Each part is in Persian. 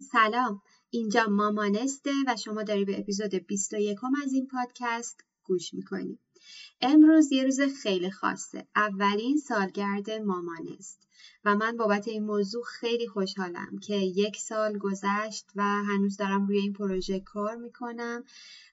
سلام، اینجا مامانسته و شما داری به اپیزود 21 از این پادکست گوش میکنی. امروز یه روز خیلی خاصه، اولین سالگرد مامانست و من بابت این موضوع خیلی خوشحالم که 1 سال گذشت و هنوز دارم روی این پروژه کار میکنم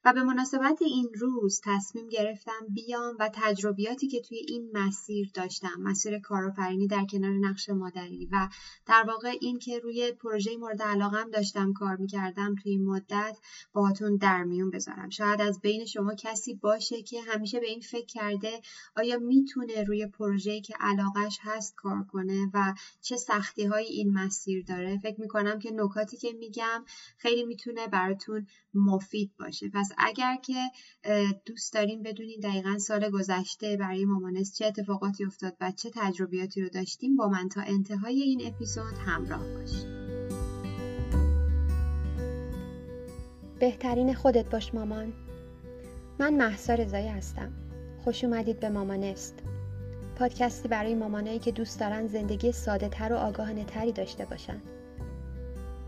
و به مناسبت این روز تصمیم گرفتم بیام و تجربیاتی که توی این مسیر داشتم، مسیر کارآفرینی در کنار نقش مادری و در واقع این که روی پروژه مورد علاقم داشتم کار میکردم توی این مدت باهاتون در میون بذارم. شاید از بین شما کسی باشه که همیشه به این فکر کرده آیا میتونه روی پروژه‌ای که علاقش هست کار کنه و چه سختی‌های این مسیر داره. فکر می‌کنم که نکاتی که میگم خیلی میتونه براتون مفید باشه. پس اگر که دوست دارین بدونین دقیقاً سال گذشته برای مامانست چه اتفاقاتی افتاد و چه تجربیاتی رو داشتیم، با من تا انتهای این اپیزود همراه باشید. بهترین خودت باش مامان. من مهسا رضایی هستم. خوش اومدید به مامانست، پادکستی برای مامانایی که دوست دارن زندگی ساده تر و آگاهانه تری داشته باشن.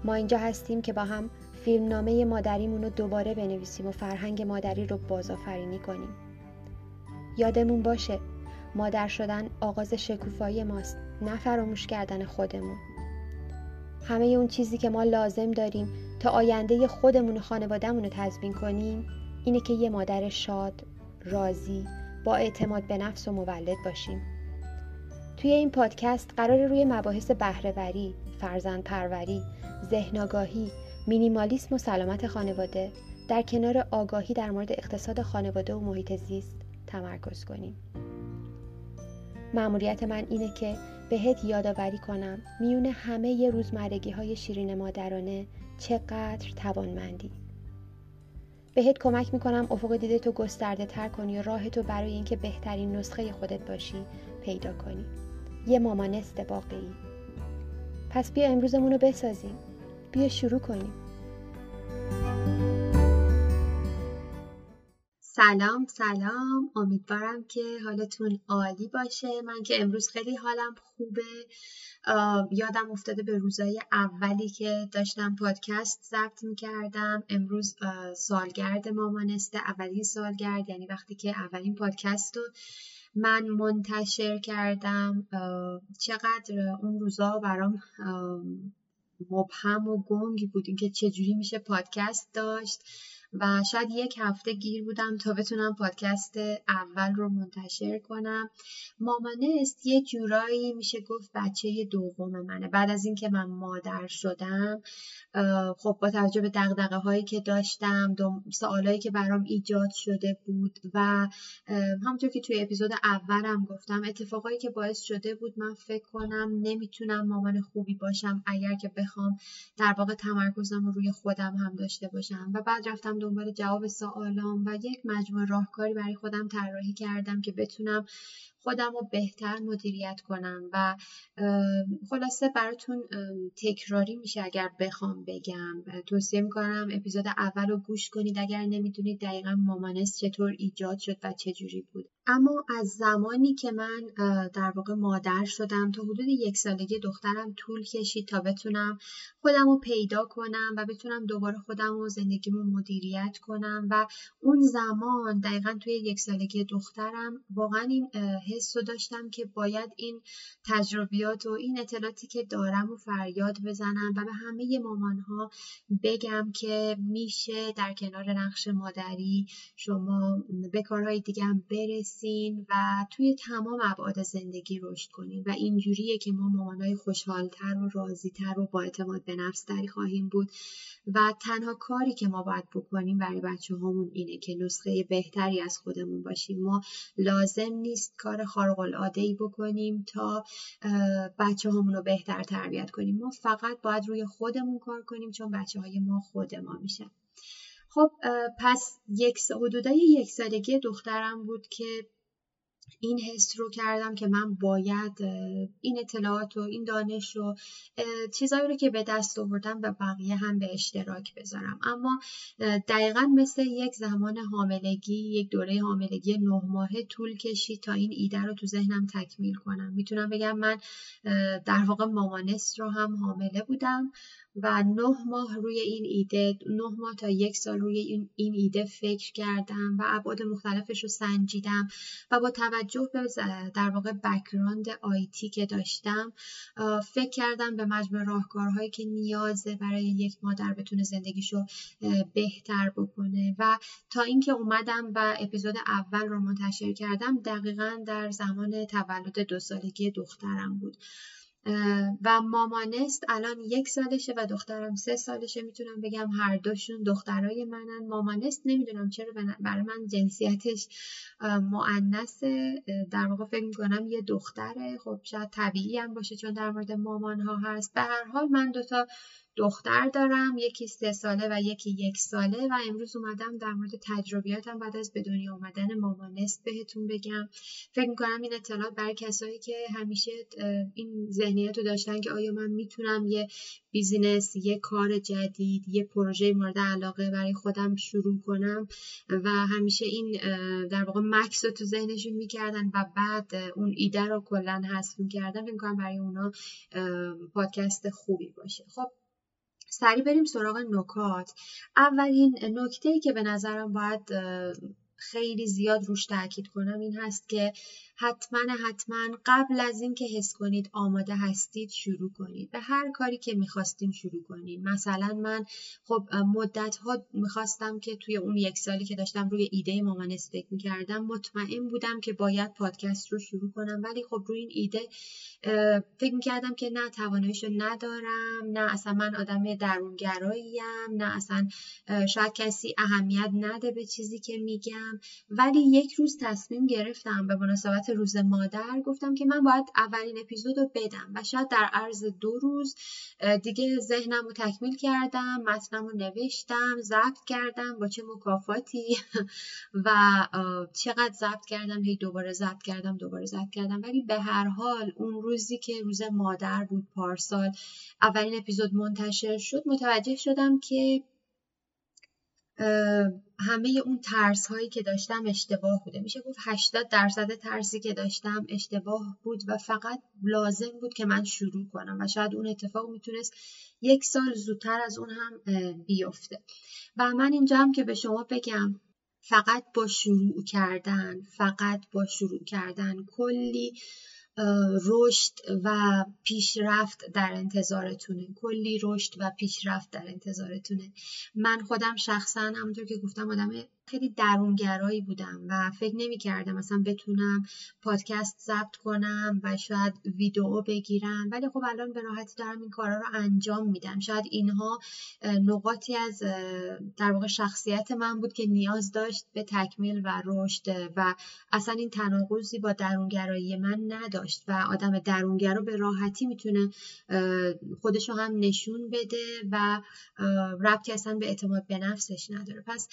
ما اینجا هستیم که با هم فیلمنامه مادریمون رو دوباره بنویسیم و فرهنگ مادری رو بازآفرینی کنیم. یادمون باشه مادر شدن آغاز شکوفایی ماست، نه فراموش کردن خودمون. همه اون چیزی که ما لازم داریم تا آینده خودمون و خانوادهمون رو تضمین کنیم اینه که یه مادر شاد، راضی، با اعتماد به نفس و مولد باشیم. توی این پادکست قراره روی مباحث بهره‌وری، فرزندپروری، ذهن‌آگاهی، مینیمالیسم و سلامت خانواده در کنار آگاهی در مورد اقتصاد خانواده و محیط زیست تمرکز کنیم. مأموریت من اینه که بهت یادآوری کنم میون همه ی روزمرگی‌های شیرین مادرانه چقدر توانمندی. بهت کمک میکنم افق دیدتو گسترده تر کنی و راهتو برای اینکه بهترین نسخه خودت باشی پیدا کنی. یه مامانست واقعی. پس بیا امروزمون رو بسازیم. بیا شروع کنیم. سلام، امیدوارم که حالتون عالی باشه. من که امروز خیلی حالم خوبه. یادم افتاده به روزای اولی که داشتم پادکست ضبط می‌کردم. امروز سالگرد مامانسته، اولین سالگرد، یعنی وقتی که اولین پادکست رو من منتشر کردم. چقدر اون روزا برام مبهم و گنگی بود اینکه چجوری میشه پادکست داشت و شاید 1 هفته گیر بودم تا بتونم پادکست اول رو منتشر کنم. مامانست یه جورایی میشه گفت بچه دوم منه. بعد از این که من مادر شدم، خب با توجه به دغدغه هایی که داشتم، سوالایی که برام ایجاد شده بود و همونطور که توی اپیزود اولم گفتم اتفاقایی که باعث شده بود من فکر کنم نمیتونم مامان خوبی باشم اگر که بخوام در واقع تمرکزم رو روی خودم هم داشته باشم. و بعد رفتم دنبال جواب سوالام و یک مجموعه راهکاری برای خودم طراحی کردم که بتونم خودم رو بهتر مدیریت کنم و خلاصه براتون تکراری میشه اگر بخوام بگم. توصیه میکنم اپیزود اول رو گوش کنید اگر نمیدونید دقیقا مامانست چطور ایجاد شد و چجوری بود. اما از زمانی که من در واقع مادر شدم تا حدود 1 سالگی دخترم طول کشید تا بتونم خودم رو پیدا کنم و بتونم دوباره خودم رو زندگیمو مدیریت کنم و اون زمان دقیقا توی 1 سالگی دخترم واقعا این حس رو داشتم که باید این تجربیات و این اطلاعاتی که دارم و فریاد بزنم و به همه مامانها بگم که میشه در کنار نقش مادری شما به کارهای دیگه هم برسین و توی تمام ابعاد زندگی رشد کنین و اینجوریه که ما مامانهای خوشحالتر و راضیتر و با اعتماد به نفس تری خواهیم بود و تنها کاری که ما باید بکنیم برای بچه‌هامون اینه که نسخه بهتری از خودمون باشیم. ما لازم نیست کار خارق‌العاده‌ای بکنیم تا بچه‌هامون رو بهتر تربیت کنیم. ما فقط باید روی خودمون کار کنیم چون بچه‌های ما خود ما میشن. خب پس حدودای 1 سالگی دخترم بود که این حس رو کردم که من باید این اطلاعات و این دانش و چیزایی رو که به دست آوردم و بقیه هم به اشتراک بذارم. اما دقیقاً مثل یک زمان حاملگی، یک دوره حاملگی 9 ماهه طول کشید تا این ایده رو تو ذهنم تکمیل کنم. میتونم بگم من در واقع مامانست رو هم حامله بودم و 9 ماه روی این ایده، 9 ماه تا 1 سال روی این ایده فکر کردم و ابعاد مختلفش رو سنجیدم و با توجه به در واقع بک‌گراند آیتی که داشتم فکر کردم به مجموع راهکارهایی که نیازه برای یک مادر بتونه زندگیشو بهتر بکنه. و تا اینکه اومدم و اپیزود اول رو منتشر کردم دقیقاً در زمان تولد 2 سالگی دخترم بود و مامانست الان 1 سالشه و دخترم 3 سالشه. میتونم بگم هر دوشون دخترای منن. مامانست نمیدونم چرا برای من جنسیتش مؤنثه، در واقع فکر میکنم یه دختره، خب شاید طبیعی هم باشه چون در مورد مامانها هست. به هر حال من 2 تا دختر دارم، یکی 3 ساله و یکی 1 ساله و امروز اومدم در مورد تجربیاتم بعد از به دنیا اومدن مامانست بهتون بگم. فکر میکنم این اطلاع برای کسایی که همیشه این ذهنیت رو داشتن که آیا من میتونم یه بیزینس، یه کار جدید، یه پروژه مورد علاقه برای خودم شروع کنم و همیشه این در واقع مکس رو تو ذهنشون میکردن و بعد اون ایده رو کلا حذف میکردن. فکر میکنم برای اونا پادکست خوبی باشه. خب سریع بریم سراغ نکات. اولین نکته‌ای که به نظرم باید خیلی زیاد روش تاکید کنم این هست که حتما قبل از این که حس کنید آماده هستید شروع کنید به هر کاری که میخواستیم شروع کنید. مثلا من خب مدت‌ها میخواستم که توی اون 1 سالی که داشتم روی ایده مامانست فکر میکردم مطمئن بودم که باید پادکست رو شروع کنم، ولی خب روی این ایده فکر میکردم که نه تواناییشو ندارم، نه اصلا من آدم درونگراییم، نه اصلا شاید کسی اهمیت نده به چیزی که میگم. ولی یک روز تصمیم گرفتم به مناسبت روز مادر، گفتم که من باید اولین اپیزود رو بدم و شاید در عرض 2 روز دیگه ذهنم رو تکمیل کردم، متنم رو نوشتم، ضبط کردم با چه مکافاتی و چقدر ضبط کردم، هی دوباره ضبط کردم. ولی به هر حال اون روزی که روز مادر بود پارسال اولین اپیزود منتشر شد، متوجه شدم که همه اون ترس هایی که داشتم اشتباه بوده. میشه گفت 80% ترسی که داشتم اشتباه بود و فقط لازم بود که من شروع کنم و شاید اون اتفاق میتونست 1 سال زودتر از اون هم بیفته. و من اینجا هم که به شما بگم فقط با شروع کردن کلی رشد و پیشرفت در انتظارتونه. من خودم شخصا همونطور که گفتم آدم خیلی درونگرایی بودم و فکر نمی کردم مثلا بتونم پادکست ضبط کنم و شاید ویدئو بگیرم، ولی خب الان به راحتی دارم این کارا رو انجام میدم. شاید اینها نقاطی از در واقع شخصیت من بود که نیاز داشت به تکمیل و رشد و اصلا این تناقضی با درونگرایی من نداشت و آدم درونگرا به راحتی میتونه خودشو هم نشون بده و ربطی اصلا به اعتماد به نفسش نداره. پس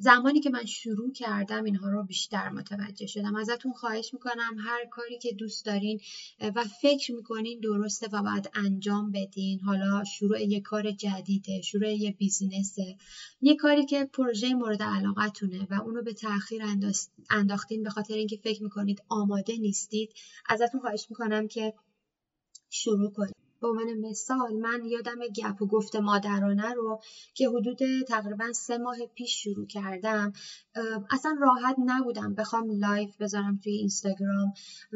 زمانی که من شروع کردم اینها رو بیشتر متوجه شدم. ازتون خواهش میکنم هر کاری که دوست دارین و فکر میکنین درسته و باید انجام بدین. حالا شروع یه کار جدیده، شروع یه بیزینسه، یه کاری که پروژه مورد علاقتونه و اونو به تأخیر انداختین به خاطر اینکه فکر میکنید آماده نیستید، ازتون خواهش میکنم که شروع کنید. به عنوان مثال من یادم گپ و گفت مادرانه رو که حدود تقریبا 3 ماه پیش شروع کردم، اصلا راحت نبودم بخوام لایف بذارم توی اینستاگرام،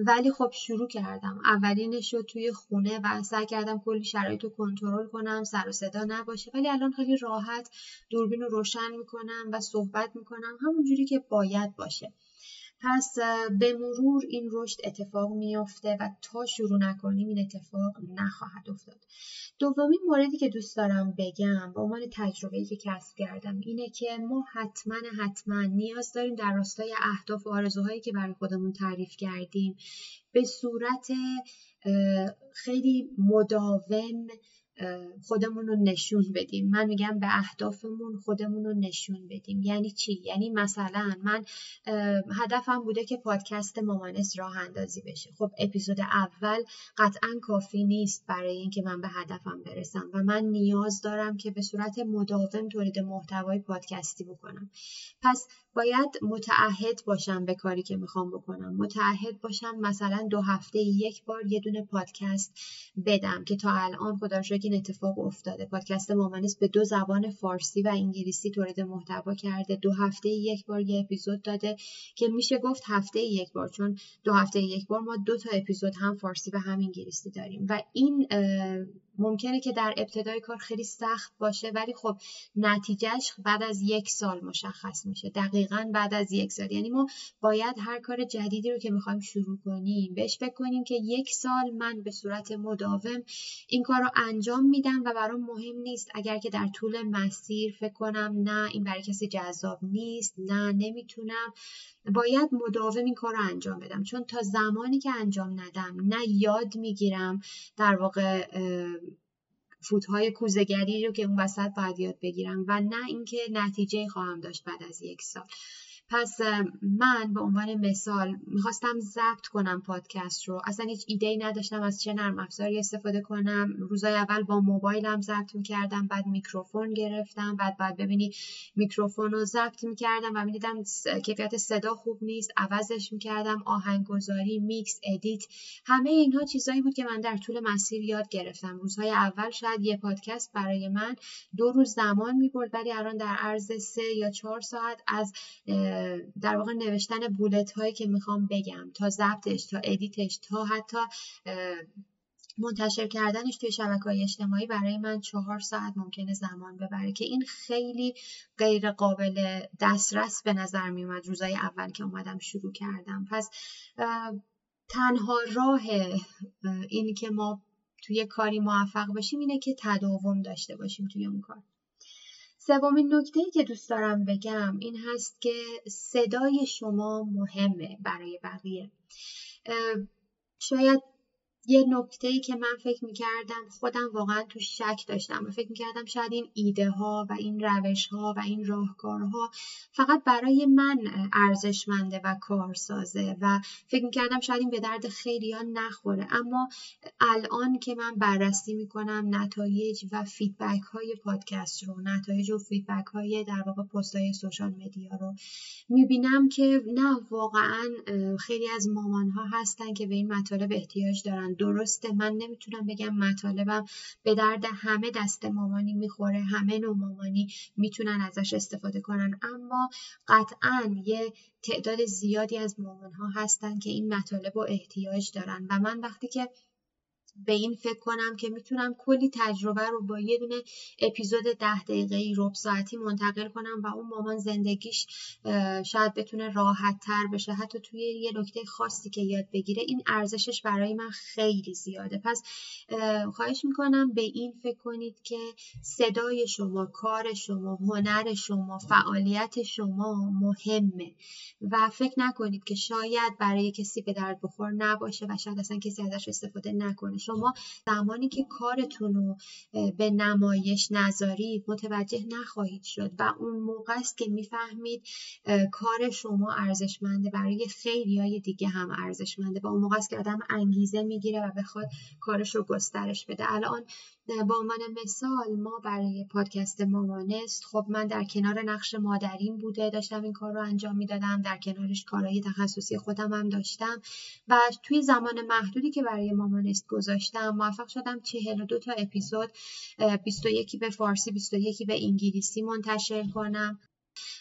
ولی خب شروع کردم. اولینش رو توی خونه و سعی کردم کلی شرایط رو کنترل کنم، سر و صدا نباشه، ولی الان خیلی راحت دوربین رو روشن میکنم و صحبت میکنم همونجوری که باید باشه. پس به مرور این رشد اتفاق میفته و تا شروع نکنیم این اتفاق نخواهد افتاد. دومین موردی که دوست دارم بگم با عنوان تجربه‌ای که کسب کردم اینه که ما حتما نیاز داریم در راستای اهداف و آرزوهایی که برای خودمون تعریف کردیم به صورت خیلی مداوم خودمون رو نشون بدیم. من میگم به اهدافمون خودمون رو نشون بدیم. یعنی چی؟ یعنی مثلا من هدفم بوده که پادکست مامانست راه اندازی بشه. خب اپیزود اول قطعا کافی نیست برای اینکه من به هدفم برسم و من نیاز دارم که به صورت مداوم تولید محتوای پادکستی بکنم. پس باید متعهد باشم به کاری که میخوام بکنم. متعهد باشم مثلا 2 هفته یک بار یه دونه پادکست بدم که تا الان خدا رو شکر این اتفاق افتاده. پادکست مامانست به 2 زبان فارسی و انگلیسی تولید محتوا کرده. 2 هفته یک بار یه اپیزود داده که میشه گفت هفته یک بار، چون 2 هفته یک بار ما 2 تا اپیزود هم فارسی و هم انگلیسی داریم و این ممکنه که در ابتدای کار خیلی سخت باشه، ولی خب نتیجهش بعد از 1 سال مشخص میشه. دقیقاً بعد از 1 سال، یعنی ما باید هر کار جدیدی رو که میخوایم شروع کنیم بهش فکر کنیم که 1 سال من به صورت مداوم این کار رو انجام میدم و برام مهم نیست اگر که در طول مسیر فکر کنم نه این برای کسی جذاب نیست، نه نمیتونم، باید مداوم این کار رو انجام بدم، چون تا زمانی که انجام ندم نه یاد میگیرم در واقع فوت‌های کوزه‌گری رو که اون وسط باید یاد بگیرم و نه اینکه نتیجه خواهم داشت بعد از 1 سال. پس من به عنوان مثال میخواستم ضبط کنم پادکست رو، اصلا هیچ ایده‌ای نداشتم از چه نرم افزاری استفاده کنم. روزای اول با موبایلم ضبط میکردم، بعد میکروفون گرفتم، بعد ببینی میکروفون رو ضبط میکردم و میدیدم کیفیت صدا خوب نیست، عوضش میکردم، آهنگگذاری، میکس، ادیت، همه اینها چیزایی بود که من در طول مسیر یاد گرفتم. روزهای اول شاید یه پادکست برای من 2 روز زمان می‌برد، ولی الان در عرض 3 یا 4 ساعت از در واقع نوشتن بولت هایی که میخوام بگم تا ضبطش، تا ادیتش، تا حتی منتشر کردنش توی شبکه‌های اجتماعی برای من 4 ساعت ممکنه زمان ببره که این خیلی غیر قابل دسترس به نظر میومد روزای اول که اومدم شروع کردم. پس تنها راه این که ما توی کاری موفق باشیم اینه که تداوم داشته باشیم توی اون کار. 3مین نکته‌ای که دوست دارم بگم این هست که صدای شما مهمه برای بقیه. شاید یه نکته‌ای که من فکر می‌کردم خودم واقعاً تو شک داشتم و فکر می‌کردم شاید این ایده‌ها و این روش‌ها و این راهکارها فقط برای من ارزشمنده و کارسازه و فکر می‌کردم شاید این به درد خیلی‌ها نخوره، اما الان که من بررسی می‌کنم نتایج و فیدبک‌های پادکست رو، نتایج و فیدبک‌های در واقع پست‌های سوشال مدیا رو، می‌بینم که نه واقعاً خیلی از مامان‌ها هستن که به این مطالب احتیاج دارن. درسته من نمیتونم بگم مطالبم به درد همه دست مامانی میخوره، همه نوع مامانی میتونن ازش استفاده کنن، اما قطعاً یه تعداد زیادی از مامانها هستن که این مطالب رو احتیاج دارن و من وقتی که به این فکر کنم که میتونم کلی تجربه رو با یه دونه اپیزود 10 دقیقه‌ای ربع ساعتی منتقل کنم و اون مامان زندگیش شاید بتونه راحت تر بشه حتی توی یه نکته خاصی که یاد بگیره، این ارزشش برای من خیلی زیاده. پس خواهش میکنم به این فکر کنید که صدای شما، کار شما، هنر شما، فعالیت شما مهمه و فکر نکنید که شاید برای کسی به درد بخور نباشه و شاید اصلا کسی ازش استفاده نکنه. شما زمانی که کارتون رو به نمایش نذارید متوجه نخواهید شد و اون موقع است که میفهمید کار شما ارزشمنده، برای خیلیای دیگه هم ارزشمنده و اون موقع است که آدم انگیزه میگیره و بخواد کارش رو گسترش بده. الان با عنوان مثال ما برای پادکست مامانست، خب من در کنار نقش مادرین بوده داشتم این کار رو انجام میدادم، در کنارش کارهای تخصصی خودم هم داشتم و توی زمان محدودی که برای مامانست گذاشتم موفق شدم 42 تا اپیزود 21 به فارسی 21 به انگلیسی منتشر کنم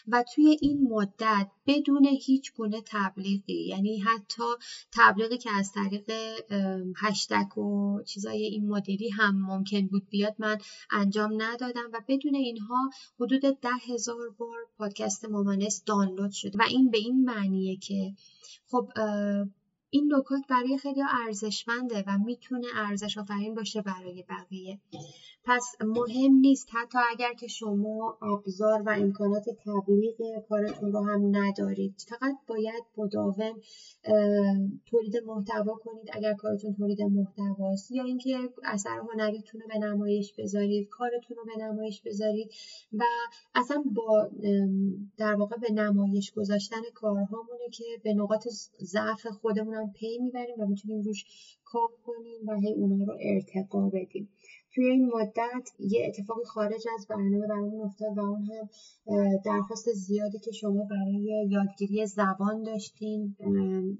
و توی این مدت بدون هیچ گونه تبلیغی، یعنی حتی تبلیغی که از طریق هشتگ و چیزای این مدلی هم ممکن بود بیاد من انجام ندادم و بدون اینها حدود 10,000 بار پادکست مامانست دانلود شد و این به این معنیه که خب این نکات برای خیلی ارزشمنده و میتونه ارزش آفرین باشه برای بقیه. پس مهم نیست حتی اگر که شما ابزار و امکانات تبلیغ کارتون رو هم ندارید، فقط باید مداوم تولید محتوا کنید اگر کارتون تولید محتواست، یا اینکه اثر هنریتون رو به نمایش بذارید، کارتون رو به نمایش بذارید و اصلا با در واقع به نمایش گذاشتن کارهامونه که به نقاط ضعف خودمون پی میبریم و میتونیم روش کار کنیم و هی اونا رو ارتقا بدیم. توی این مدت یه اتفاقی خارج از برنامه برامون افتاد و اون هم درخواست زیادی که شما برای یادگیری زبان داشتین.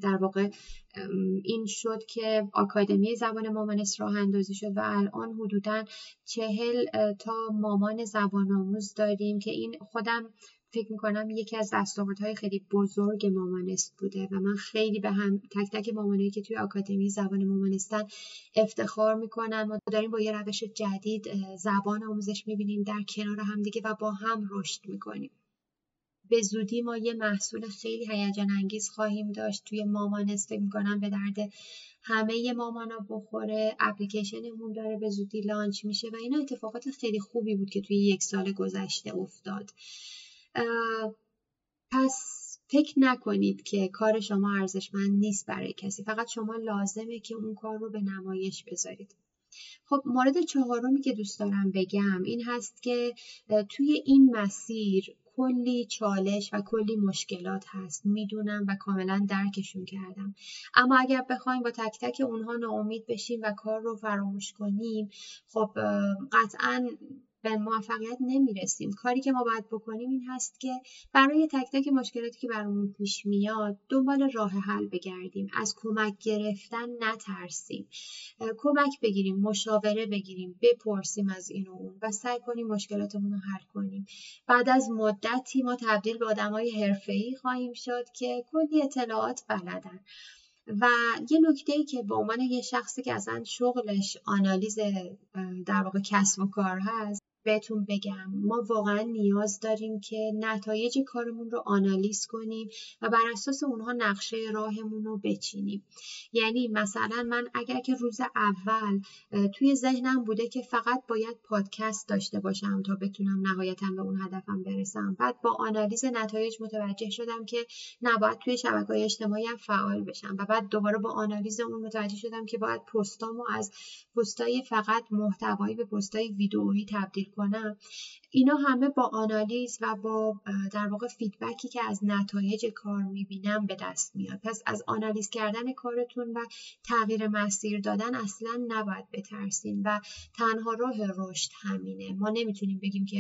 در واقع این شد که آکادمی زبان مامانست راه اندازی شد و الان حدوداً 40 تا مامان زبان آموز داریم که این خودم فکر میکنم یکی از دستاوردهای خیلی بزرگ مامانست بوده و من خیلی به هم تک تک مامانایی که توی آکادمی زبان مامانستن افتخار میکنم. ما داریم با یه روش جدید زبان آموزش میبینیم در کنار هم دیگه و با هم رشد میکنیم. به زودی ما یه محصول خیلی هیجان انگیز خواهیم داشت توی مامانست، فکر میکنم به درد همه مامانا بخوره. اپلیکیشنمون داره به زودی لانچ میشه و اینا اتفاقات خیلی خوبی بود که توی یک سال گذشته افتاد. پس فکر نکنید که کار شما ارزشمند نیست برای کسی، فقط شما لازمه که اون کار رو به نمایش بذارید. خب مورد چهارمی که دوست دارم بگم این هست که توی این مسیر کلی چالش و کلی مشکلات هست، میدونم و کاملا درکشون کردم، اما اگر بخوایم با تک تک اونها ناامید بشیم و کار رو فراموش کنیم خب قطعاً به موفقیت نمیرسیم. کاری که ما باید بکنیم این هست که برای تک تک مشکلاتی که برامون پیش میاد دنبال راه حل بگردیم، از کمک گرفتن نترسیم، کمک بگیریم، مشاوره بگیریم، بپرسیم از این و اون و سعی کنیم مشکلاتمون رو حل کنیم. بعد از مدتی ما تبدیل به آدمای حرفه‌ای خواهیم شد که کلی اطلاعات بلدن. و یه نکته‌ای که به عنوان یه شخصی که اصلا شغلش آنالیز در واقع کسب و کار هست بهتون بگم، ما واقعا نیاز داریم که نتایج کارمون رو آنالیز کنیم و بر اساس اونها نقشه راهمون رو بچینیم. یعنی مثلا من اگر که روز اول توی ذهنم بوده که فقط باید پادکست داشته باشم تا بتونم نهایتاً به اون هدفم برسم، بعد با آنالیز نتایج متوجه شدم که نباید توی شبکه‌های اجتماعی هم فعال بشم و بعد دوباره با آنالیز اون متوجه شدم که باید پستامو از پستای فقط محتوایی به پستای ویدئویی تبدیل کنم. اینا همه با آنالیز و با در واقع فیدبکی که از نتایج کار میبینم به دست میاد. پس از آنالیز کردن کارتون و تغییر مسیر دادن اصلا نباید بترسین و تنها راه رشد همینه. ما نمیتونیم بگیم که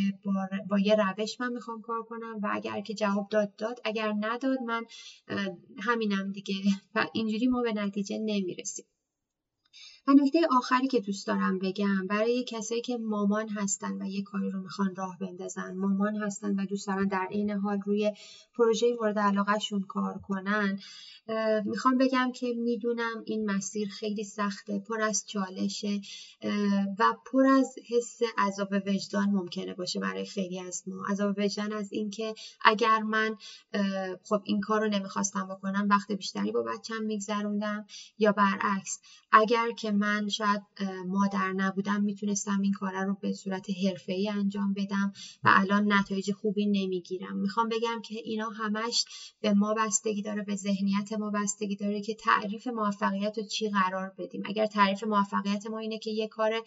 با یه روش من میخوام کار کنم و اگر که جواب داد، اگر نداد من همینم دیگه، و اینجوری ما به نتیجه نمیرسیم. و نکته آخری که دوست دارم بگم برای کسایی که مامان هستن و یه کاری رو میخوان راه بندازن، مامان هستن و دوست دارن در عین حال روی پروژه مورد علاقه شون کار کنن، میخوام بگم که میدونم این مسیر خیلی سخته، پر از چالشه و پر از حس عذاب وجدان ممکنه باشه برای خیلی از ما. عذاب وجدان از این که اگر من خب این کار رو نمیخواستم بکنم وقت بیشتری با بچم میگذروندم، یا برعکس اگر که من شاید مادر نبودم میتونستم این کار رو به صورت حرفه‌ای انجام بدم و الان نتایج خوبی نمیگیرم. میخوام بگم که اینا همش به ما بستگی داره، به ذهنیت ما بستگی داره که تعریف موفقیت رو چی قرار بدیم. اگر تعریف موفقیت ما اینه که یه کار 100%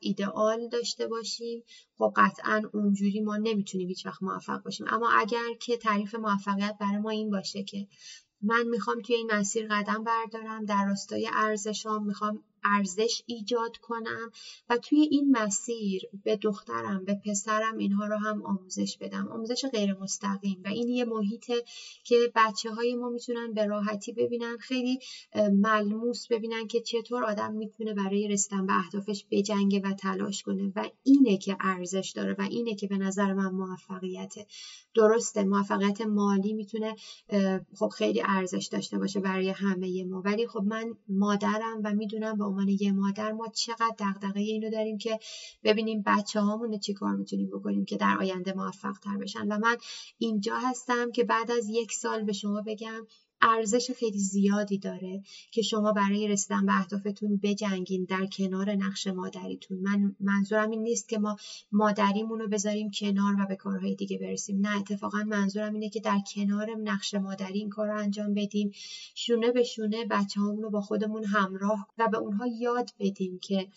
ایدئال داشته باشیم خب قطعاً اونجوری ما نمیتونیم هیچ وقت موفق باشیم. اما اگر که تعریف موفقیت برای ما این باشه که من میخوام توی این مسیر قدم بردارم، در راستای ارزشام میخوام ارزش ایجاد کنم و توی این مسیر به دخترم، به پسرم اینها رو هم آموزش بدم، آموزش غیر مستقیم، و این یه محیطه که بچه‌های ما میتونن به راحتی ببینن، خیلی ملموس ببینن که چطور آدم میتونه برای رسیدن به اهدافش بجنگه و تلاش کنه و اینه که ارزش داره و اینه که به نظر من موفقیته. درسته موفقیت مالی میتونه خب خیلی ارزش داشته باشه برای همه ما، ولی خب من مادرم و میدونم با من یه مادر ما چقدر دغدغه اینو داریم که ببینیم بچه‌هامون رو چیکار میتونیم بکنیم که در آینده موفق‌تر بشن. و من اینجا هستم که بعد از 1 سال به شما بگم ارزش خیلی زیادی داره که شما برای رسیدن به اهدافتون بجنگین در کنار نقش مادریتون. من منظورم این نیست که ما مادریمون رو بذاریم کنار و به کارهای دیگه برسیم، نه، اتفاقا منظورم اینه که در کنار نقش مادری این کار رو انجام بدیم، شونه به شونه بچه‌هامون رو با خودمون همراه و به اونها یاد بدیم که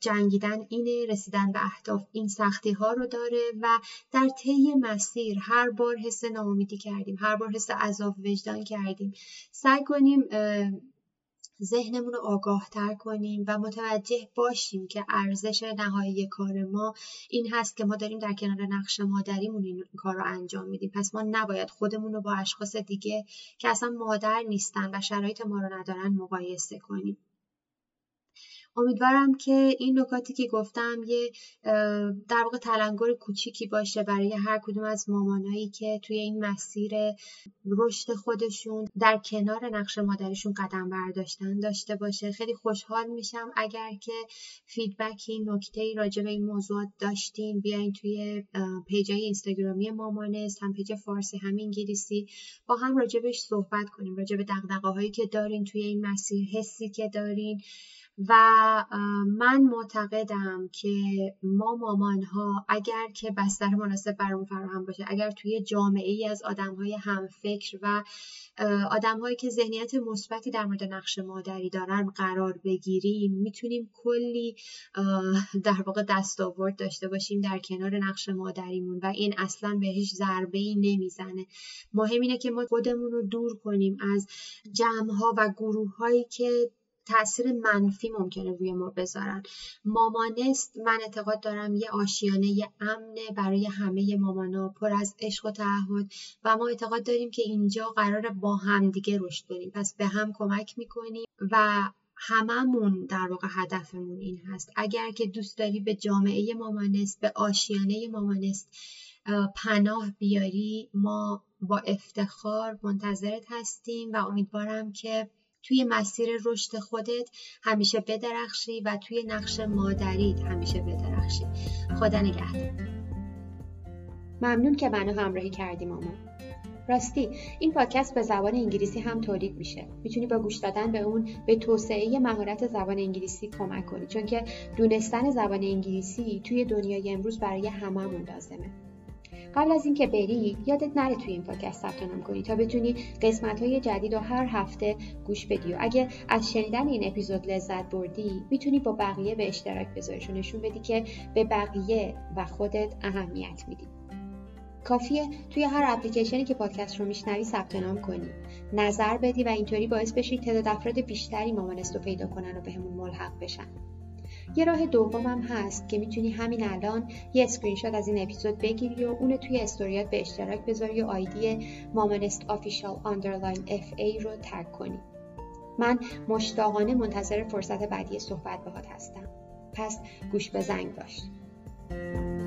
جنگیدن اینه، رسیدن به اهداف این سختی ها رو داره و در طی مسیر هر بار حس ناامیدی کردیم، هر بار حس عذاب وجدان کردیم، سعی کنیم ذهنمون رو آگاه‌تر کنیم و متوجه باشیم که ارزش نهایی کار ما این هست که ما داریم در کنار نقش مادریمون این کار رو انجام میدیم. پس ما نباید خودمون رو با اشخاص دیگه که اصلا مادر نیستن و شرایط ما رو ندارن مقایسه کنیم. امیدوارم که این نکاتی که گفتم یه در واقع تلنگر کوچیکی باشه برای هر کدوم از مامانایی که توی این مسیر رشد خودشون در کنار نقش مادریشون قدم برداشتن داشته باشه. خیلی خوشحال میشم اگر که فیدبکی، نکته‌ای راجع به این موضوعات داشتین بیاین توی پیجای اینستاگرامی مامانست، هم پیج فارسی هم انگلیسی، با هم راجعش صحبت کنیم، راجع به دغدغه‌هایی که دارین توی این مسیر، حسی که دارین. و من معتقدم که ما مامان ها اگر که بستر مناسب برامون فراهم باشه، اگر توی جامعه ای از آدم های همفکر و آدم هایی که ذهنیت مثبتی در مورد نقش مادری دارن قرار بگیریم، میتونیم کلی در واقع دستاورد داشته باشیم در کنار نقش مادریمون و این اصلا به هیچ ضربه‌ای نمیزنه. مهم اینه که ما خودمون رو دور کنیم از جمع ها و گروه هایی که تأثیر منفی ممکنه روی ما بذارن. مامانست من اعتقاد دارم یه آشیانه امنه برای همه مامانا، پر از عشق و تعهد و ما اعتقاد داریم که اینجا قراره با هم دیگه رشد کنیم. پس به هم کمک میکنیم و هممون در واقع هدفمون این هست. اگر که دوست داری به جامعه مامانست، به آشیانه مامانست پناه بیاری، ما با افتخار منتظرت هستیم و امیدوارم که توی مسیر رشد خودت همیشه بدرخشی و توی نقش مادریت همیشه بدرخشی. خدا نگهدار. ممنون که منو همراهی کردی مامان. راستی این پادکست به زبان انگلیسی هم تولید میشه. میتونی با گوش دادن به اون به توسعه مهارت زبان انگلیسی کمک کنی، چون که دونستن زبان انگلیسی توی دنیای امروز برای هممون لازمه. قبل از اینکه بری یادت نره توی این پادکست ثبت نام کنی تا بتونی قسمت‌های جدید رو هر هفته گوش بدی و اگه از شنیدن این اپیزود لذت بردی میتونی با بقیه به اشتراک بذاریش و نشون بدی که به بقیه و خودت اهمیت میدی. کافیه توی هر اپلیکیشنی که پادکست رو میشنوی ثبت نام کنی، نظر بدی و اینطوری باعث بشی تعداد افراد بیشتری مامانست رو پیدا کنن و بهمون ملحق بشن. یه راه دومم هست که میتونی همین الان یه اسکرین شات از این اپیزود بگیری و اون توی استوریات به اشتراک بذاری و آیدی مامانست آفیشال آندرلاین FA رو تگ کنی. من مشتاقانه منتظر فرصت بعدی صحبت باهات هستم. پس گوش به زنگ باش.